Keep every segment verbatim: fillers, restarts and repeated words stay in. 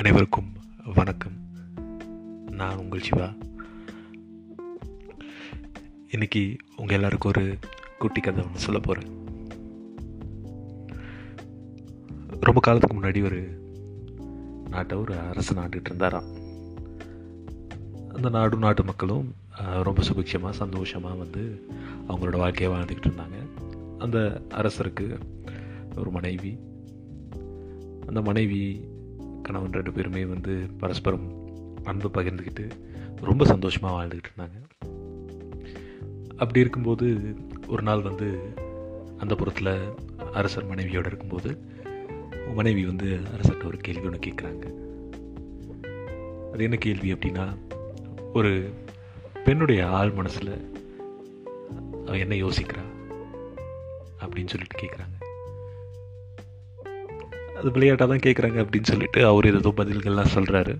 அனைவருக்கும் வணக்கம். நான் உங்கள் சிவா. இன்னைக்கு உங்கள் எல்லாருக்கும் ஒரு குட்டி கதை ஒன்று சொல்ல போகிறேன். ரொம்ப காலத்துக்கு முன்னாடி ஒரு நாட்டை ஒரு அரசன் ஆண்டுகிட்டு இருந்தாராம். அந்த நாடும் நாட்டு மக்களும் ரொம்ப சுபிக்ஷமாக சந்தோஷமாக வந்து அவங்களோட வாழ்க்கையை வாழ்ந்துக்கிட்டு இருந்தாங்க. அந்த அரசருக்கு ஒரு மனைவி, அந்த மனைவி கணவன் ரெண்டு பேருமே வந்து பரஸ்பரம் அன்பு பகிர்ந்துக்கிட்டு ரொம்ப சந்தோஷமாக வாழ்ந்துக்கிட்டு இருந்தாங்க. அப்படி இருக்கும்போது ஒரு நாள் வந்து அந்த புறத்தில் அரசர் மனைவியோடு இருக்கும்போது மனைவி வந்து அரசர்கிட்ட ஒரு கேள்வி ஒன்று கேட்குறாங்க. அது என்ன கேள்வி அப்படின்னா, ஒரு பெண்ணுடைய ஆள் மனசில் அவன் என்ன யோசிக்கிறா அப்படின்னு சொல்லிட்டு கேட்குறாங்க. அது விளையாட்டாக தான் கேட்குறாங்க அப்படின்னு சொல்லிட்டு அவர் ஏதோ பதில்கள்லாம் சொல்கிறாரு.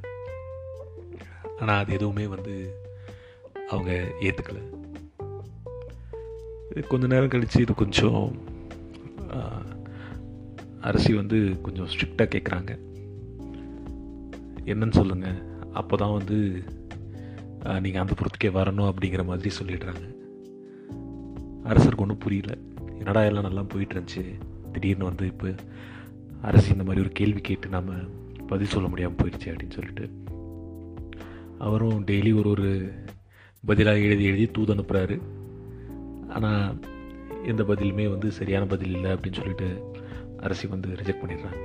ஆனால் அது எதுவுமே வந்து அவங்க ஏற்றுக்கலை. கொஞ்ச நேரம் கழித்து இது கொஞ்சம் அரசி வந்து கொஞ்சம் ஸ்ட்ரிக்டாக கேட்குறாங்க, என்னன்னு சொல்லுங்கள், அப்போ தான் வந்து நீங்கள் அந்த பொறுத்துக்கே வரணும் அப்படிங்கிற மாதிரி சொல்லிடுறாங்க. அரசருக்கு ஒன்றும் புரியல, என்னடா எல்லாம் நல்லா போயிட்டுருந்துச்சு, திடீர்னு வந்து இப்போ அரசு இந்த மாதிரி ஒரு கேள்வி கேட்டு நாம் பதில் சொல்ல முடியாமல் போயிடுச்சு அப்படின்னு சொல்லிட்டு அவரும் டெய்லி ஒரு ஒரு பதிலாக எழுதி எழுதி தூது அனுப்புகிறாரு. ஆனால் எந்த பதிலுமே வந்து சரியான பதில் இல்லை அப்படின்னு சொல்லிட்டு அரசி வந்து ரிஜெக்ட் பண்ணிடுறாங்க.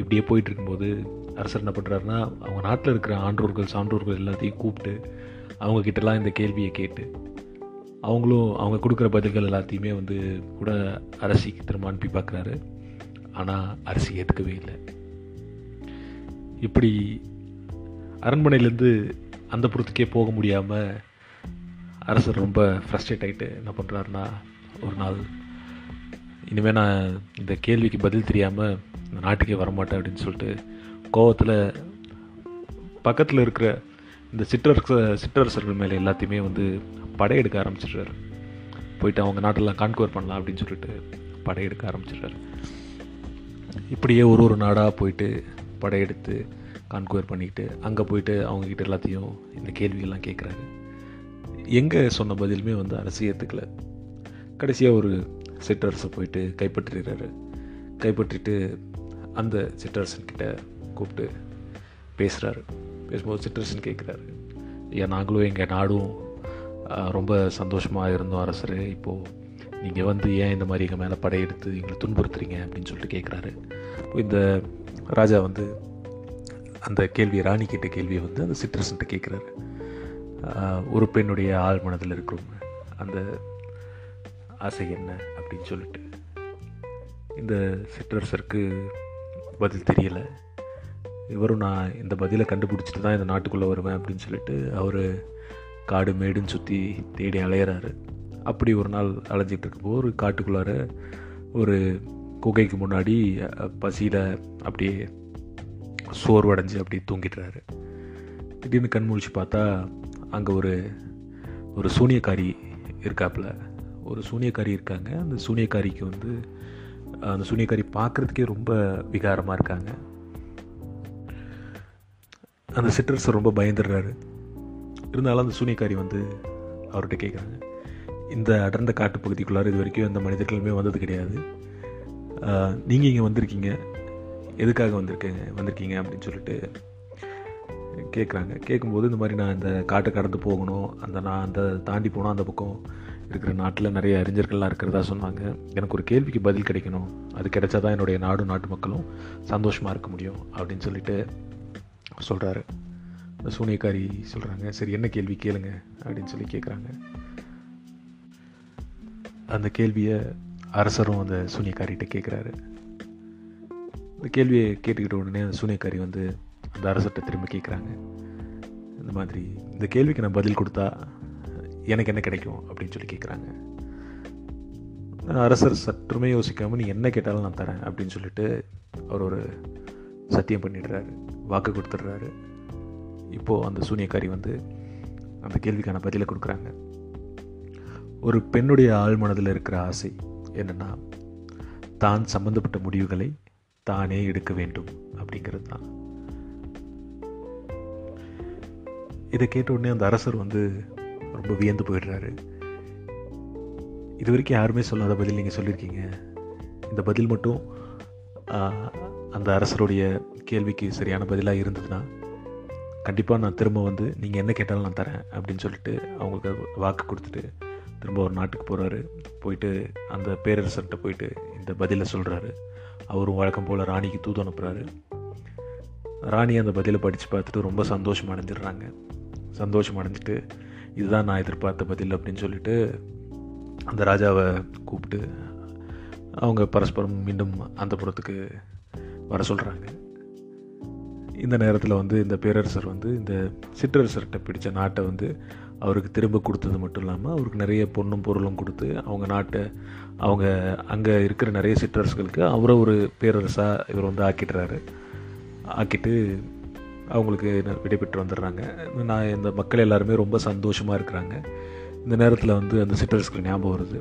இப்படியே போயிட்டுருக்கும்போது அரசர் என்ன பண்ணுறாருன்னா, அவங்க நாட்டில் இருக்கிற ஆன்றோர்கள் சான்றோர்கள் எல்லாத்தையும் கூப்பிட்டு அவங்கக்கிட்டலாம் இந்த கேள்வியை கேட்டு அவங்களும் அவங்க கொடுக்குற பதில்கள் எல்லாத்தையுமே வந்து கூட அரசிக்கு திரும்ப அனுப்பி பார்க்குறாரு. ஆனால் அரசி ஏற்றுக்கவே இல்லை. இப்படி அரண்மனையிலேருந்து அந்த புறத்துக்கே போக முடியாமல் அரசர் ரொம்ப ஃப்ரஸ்ட்ரேட் ஆகிட்டு என்ன பண்ணுறாருன்னா, ஒரு நாள் இனிமேல் நான் இந்த கேள்விக்கு பதில் தெரியாமல் இந்த நாட்டுக்கே வரமாட்டேன் அப்படின்னு சொல்லிட்டு கோவத்தில் பக்கத்தில் இருக்கிற இந்த சிற்றரச சிற்றரசர்கள் மேலே எல்லாத்தையுமே வந்து படையெடுக்க ஆரம்பிச்சிடுறாரு. போயிட்டு அவங்க நாட்டெல்லாம் கான்கவர் பண்ணலாம் அப்படின்னு சொல்லிட்டு படையெடுக்க ஆரம்பிச்சிடுறாரு. இப்படியே ஒரு ஒரு நாடாக போயிட்டு படையெடுத்து கான்குவர் பண்ணிக்கிட்டு அங்கே போயிட்டு அவங்கக்கிட்ட எல்லாத்தையும் இந்த கேள்விகள்லாம் கேட்குறாரு. எங்கே சொன்ன பதிலுமே வந்து அரசு ஏற்றுக்கலை. கடைசியாக ஒரு சிற்றரசை போயிட்டு கைப்பற்றிடுறாரு. கைப்பற்றிட்டு அந்த சிற்றரசன்கிட்ட கூப்பிட்டு பேசுகிறாரு. பேசும்போது சிற்றரசன் கேட்குறாரு, ஏன் நாங்களும் எங்கள் நாடும் ரொம்ப சந்தோஷமாக இருந்தோம் அரசர், இப்போது நீங்கள் வந்து ஏன் இந்த மாதிரி எங்கள் மேலே படையெடுத்து எங்களை துன்புறுத்துறீங்க அப்படின்னு சொல்லிட்டு கேட்குறாரு. இந்த ராஜா வந்து அந்த கேள்வியை, ராணி கேட்ட கேள்வியை வந்து அந்த சிற்றரசன்கிட்ட கேட்குறாரு. ஒரு பெண்ணுடைய ஆள் மனதில் இருக்கிறோம் அந்த ஆசை என்ன அப்படின்னு சொல்லிட்டு இந்த சிற்றரசருக்கு பதில் தெரியலை. இவரும் நான் இந்த பதிலை கண்டுபிடிச்சிட்டு தான் இந்த நாட்டுக்குள்ளே வருவேன் அப்படின்னு சொல்லிட்டு அவர் காடு மேடுன்னு சுற்றி தேடி அலையிறாரு. அப்படி ஒரு நாள் அலைஞ்சிட்டு இருக்கப்போ ஒரு காட்டுக்குள்ளார ஒரு குகைக்கு முன்னாடி பசியில் அப்படியே சோர்வடைஞ்சு அப்படியே தூங்கிட்டுறாரு. திடீர்னு கண் முழிச்சு பார்த்தா அங்கே ஒரு ஒரு சூனியக்காரி இருக்காப்புல ஒரு சூனியக்காரி இருக்காங்க. அந்த சூனியக்காரிக்கு வந்து அந்த சூனியக்காரி பார்க்குறதுக்கே ரொம்ப விகாரமாக இருக்காங்க. அந்த சிற்றரசர் ரொம்ப பயந்துடுறாரு. இருந்தாலும் அந்த சூனியக்காரி வந்து அவர்கிட்ட கேட்குறாங்க, இந்த அடர்ந்த காட்டு பகுதிக்குள்ளார இது வரைக்கும் அந்த மனிதர்களுமே வந்தது கிடையாது, நீங்கள் இங்கே வந்திருக்கீங்க, எதுக்காக வந்திருக்கீங்க வந்திருக்கீங்க அப்படின்னு சொல்லிட்டு கேட்குறாங்க. கேட்கும்போது இந்த மாதிரி நான் இந்த காட்டை கடந்து போகணும், அந்த நான் அந்த தாண்டி போனால் அந்த பக்கம் இருக்கிற நாட்டில் நிறைய அறிஞர்கள்லாம் இருக்கிறதா சொன்னாங்க, எனக்கு ஒரு கேள்விக்கு பதில் கிடைக்கணும், அது கிடைச்சா தான் என்னுடைய நாடும் நாட்டு மக்களும் சந்தோஷமாக இருக்க முடியும் அப்படின்னு சொல்லிட்டு சொல்கிறாரு. இந்த சூனியக்காரி சொல்கிறாங்க, சரி என்ன கேள்வி கேளுங்க அப்படின்னு சொல்லி கேட்குறாங்க. அந்த கேள்வியை அரசரும் அந்த சூனியக்காரிகிட்ட கேட்குறாரு. இந்த கேள்வியை கேட்டுக்கிட்ட உடனே அந்த சூனியக்காரி வந்து அந்த அரசர்கிட்ட திரும்ப கேட்குறாங்க, இந்த மாதிரி இந்த கேள்விக்கு நான் பதில் கொடுத்தா எனக்கு என்ன கிடைக்கும் அப்படின்னு சொல்லி கேட்குறாங்க. அரசர் சற்றுமே யோசிக்காமல், நீ என்ன கேட்டாலும் நான் தரேன் அப்படின்னு சொல்லிட்டு அவர் ஒரு சத்தியம் பண்ணிடுறாரு, வாக்கு கொடுத்துட்றாரு. இப்போது அந்த சூனியக்காரி வந்து அந்த கேள்விக்கான பதிலை கொடுக்குறாங்க. ஒரு பெண்ணுடைய ஆழ்மனதில் இருக்கிற ஆசை என்னென்னா, தான் சம்பந்தப்பட்ட முடிவுகளை தானே எடுக்க வேண்டும் அப்படிங்கிறது தான். இதை கேட்ட உடனே அந்த அரசர் வந்து ரொம்ப வியந்து போயிடுறாரு. இது வரைக்கும் யாருமே சொல்லாத பதில் நீங்கள் சொல்லியிருக்கீங்க, இந்த பதில் மட்டும் அந்த அரசருடைய கேள்விக்கு சரியான பதிலாக இருந்ததுன்னா கண்டிப்பாக நான் திரும்ப வந்து நீங்கள் என்ன கேட்டாலும் நான் தரேன் அப்படின்னு சொல்லிட்டு அவங்களுக்கு வாக்கு கொடுத்துட்டு திரும்ப ஒரு நாட்டுக்கு போகிறாரு. போயிட்டு அந்த பேரரசர்கிட்ட போயிட்டு இந்த பதிலை சொல்கிறாரு. அவரும் வழக்கம் போல் ராணிக்கு தூது அனுப்புகிறாரு. ராணி அந்த பதிலை படித்து பார்த்துட்டு ரொம்ப சந்தோஷம் அடைஞ்சிடுறாங்க. சந்தோஷம் அடைஞ்சிட்டு இதுதான் நான் எதிர்பார்த்த பதில் அப்படின்னு சொல்லிட்டு அந்த ராஜாவை கூப்பிட்டு அவங்க பரஸ்பரம் மீண்டும் அந்த புறத்துக்கு வர சொல்கிறாங்க. இந்த நேரத்தில் வந்து இந்த பேரரசர் வந்து இந்த சிற்றரசர்கிட்ட பிடிச்ச நாட்டை வந்து அவருக்கு திரும்ப கொடுத்தது மட்டும் இல்லாமல் அவருக்கு நிறைய பொண்ணும் பொருளும் கொடுத்து அவங்க நாட்டை அவங்க அங்கே இருக்கிற நிறைய சிற்றரசுகளுக்கு அவரை ஒரு பேரரசாக இவர் வந்து ஆக்கிடுறாரு. ஆக்கிட்டு அவங்களுக்கு விடைபெற்று வந்துடுறாங்க. நான் இந்த மக்கள் எல்லாருமே ரொம்ப சந்தோஷமாக இருக்கிறாங்க. இந்த நேரத்தில் வந்து அந்த சிற்றரசுக்கு ஞாபகம் வருது,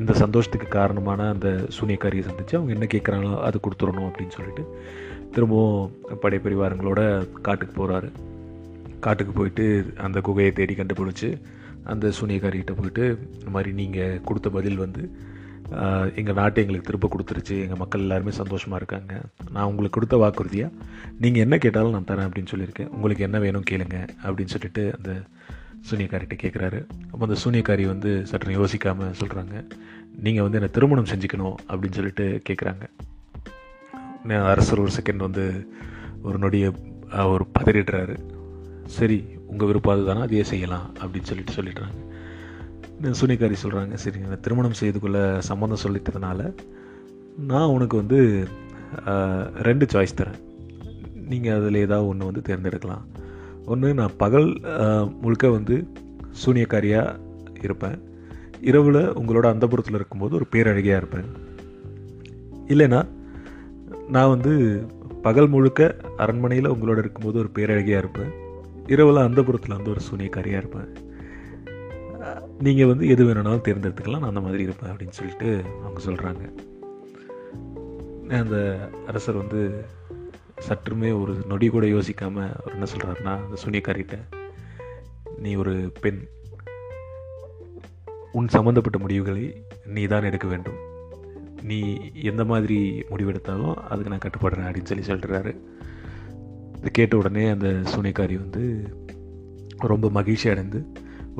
இந்த சந்தோஷத்துக்கு காரணமான அந்த சூனியக்காரியை சந்தித்து அவங்க என்ன கேட்குறாங்களோ அது கொடுத்துடணும் அப்படின்னு சொல்லிட்டு திரும்பவும் படைப்பரிவாரங்களோட காட்டுக்கு போகிறாரு. காட்டுக்கு போயிட்டு அந்த குகையை தேடி கண்டுபிடிச்சி அந்த சூனியக்காரிகிட்ட போயிட்டு இந்த மாதிரி நீங்கள் கொடுத்த பதில் வந்து எங்கள் நாட்டை எங்களுக்கு திரும்ப கொடுத்துருச்சு, எங்கள் மக்கள் எல்லாருமே சந்தோஷமாக இருக்காங்க, நான் உங்களுக்கு கொடுத்த வாக்குறுதியாக நீங்கள் என்ன கேட்டாலும் நான் தரேன் அப்படின்னு சொல்லியிருக்கேன், உங்களுக்கு என்ன வேணும் கேளுங்க அப்படின்னு சொல்லிட்டு அந்த சூனியக்காரிகிட்ட கேட்குறாரு. அப்போ அந்த சூனியக்காரி வந்து சற்று யோசிக்காமல் சொல்கிறாங்க, நீங்கள் வந்து என்னை திருமணம் செஞ்சுக்கணும் அப்படின்னு சொல்லிட்டு கேட்குறாங்க. அரசர் ஒரு செகண்ட் வந்து ஒரு நொடியை ஒரு பதறிடுறாரு. சரி, உங்கள் விருப்பம் அதுதானா, அதையே செய்யலாம் அப்படின்னு சொல்லிட்டு சொல்லிடுறாங்க. சூனியக்காரி சொல்கிறாங்க, சரி நான் திருமணம் செய்யறதுக்குள்ள சம்மந்தம் சொல்லிட்டதுனால நான் உனக்கு வந்து ரெண்டு சாய்ஸ் தரேன், நீங்கள் அதில் ஏதாவது ஒன்று வந்து தேர்ந்தெடுக்கலாம். ஒன்று, நான் பகல் முழுக்க வந்து சூனியக்காரியாக இருப்பேன், இரவில் உங்களோட அந்தப்புறத்தில் இருக்கும்போது ஒரு பேரழகியாக இருப்பேன். இல்லைன்னா நான் வந்து பகல் முழுக்க அரண்மனையில் உங்களோட இருக்கும்போது ஒரு பேரழகியாக இருப்பேன், இரவில் அந்தப்புறத்தில் வந்து ஒரு சூனியக்காரியாக இருப்பேன், நீங்கள் வந்து எது வேணும்னாலும் தேர்ந்தெடுத்துக்கலாம், நான் அந்த மாதிரி இருப்பேன் அப்படின்னு சொல்லிட்டு அவங்க சொல்கிறாங்க. அந்த அரசர் வந்து சற்றுமே ஒரு நொடி கூட யோசிக்காமல் அவர் என்ன சொல்கிறாருன்னா அந்த சூனியக்காரிகிட்ட, நீ ஒரு பெண், உன் சம்மந்தப்பட்ட முடிவுகளை நீ தான் எடுக்க வேண்டும், நீ எந்த மாதிரி முடிவெடுத்தாலும் அதுக்கு நான் கட்டுப்படுறேன் அப்படின்னு சொல்லி சொல்கிறாரு. இது கேட்ட உடனே அந்த சூனியக்காரி வந்து ரொம்ப மகிழ்ச்சி அடைந்து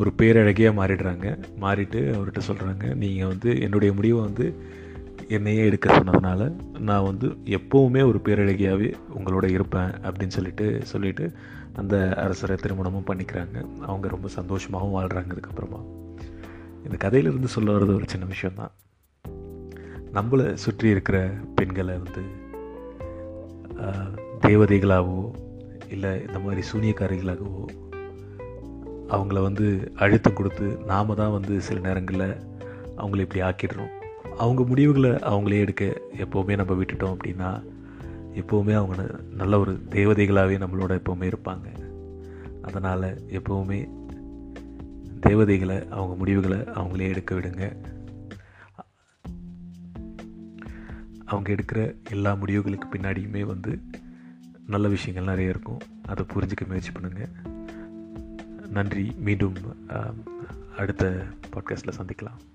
ஒரு பேரழகியாக மாறிடுறாங்க. மாறிட்டு அவர்கிட்ட சொல்கிறாங்க, நீங்கள் வந்து என்னுடைய முடிவை வந்து என்னையே எடுக்க சொன்னதுனால நான் வந்து எப்போவுமே ஒரு பேரழகியாகவே உங்களோட இருப்பேன் அப்படின்னு சொல்லிட்டு சொல்லிவிட்டு அந்த அரசரை திருமணமும் பண்ணிக்கிறாங்க. அவங்க ரொம்ப சந்தோஷமாகவும் வாழ்கிறாங்க. அதுக்கப்புறமா இந்த கதையிலிருந்து சொல்ல வர்றது ஒரு சின்ன விஷயந்தான், நம்மளை சுற்றி இருக்கிற பெண்களை வந்து தேவதைகளாகவோ இல்லை இந்த மாதிரி சூனியக்காரிகளாகவோ அவங்கள வந்து அழுத்தம் கொடுத்து நாம் தான் வந்து சில நேரங்களில் அவங்கள இப்படி ஆக்கிடுறோம். அவங்க முடிவுகளை அவங்களே எடுக்க எப்போவுமே நம்ம விட்டுட்டோம் அப்படின்னா எப்போவுமே அவங்க நல்ல ஒரு தேவதைகளாகவே நம்மளோட எப்போவுமே இருப்பாங்க. அதனால் எப்போவுமே தேவதைகளை அவங்க முடிவுகளை அவங்களே எடுக்க விடுங்க. அவங்க எடுக்கிற எல்லா முடிவுகளுக்கு பின்னாடியுமே வந்து நல்ல விஷயங்கள் நிறைய இருக்கும். அதை புரிஞ்சுக்க முயற்சி பண்ணுங்கள். நன்றி. மீண்டும் அடுத்த பாட்காஸ்ட்டில் சந்திக்கலாம்.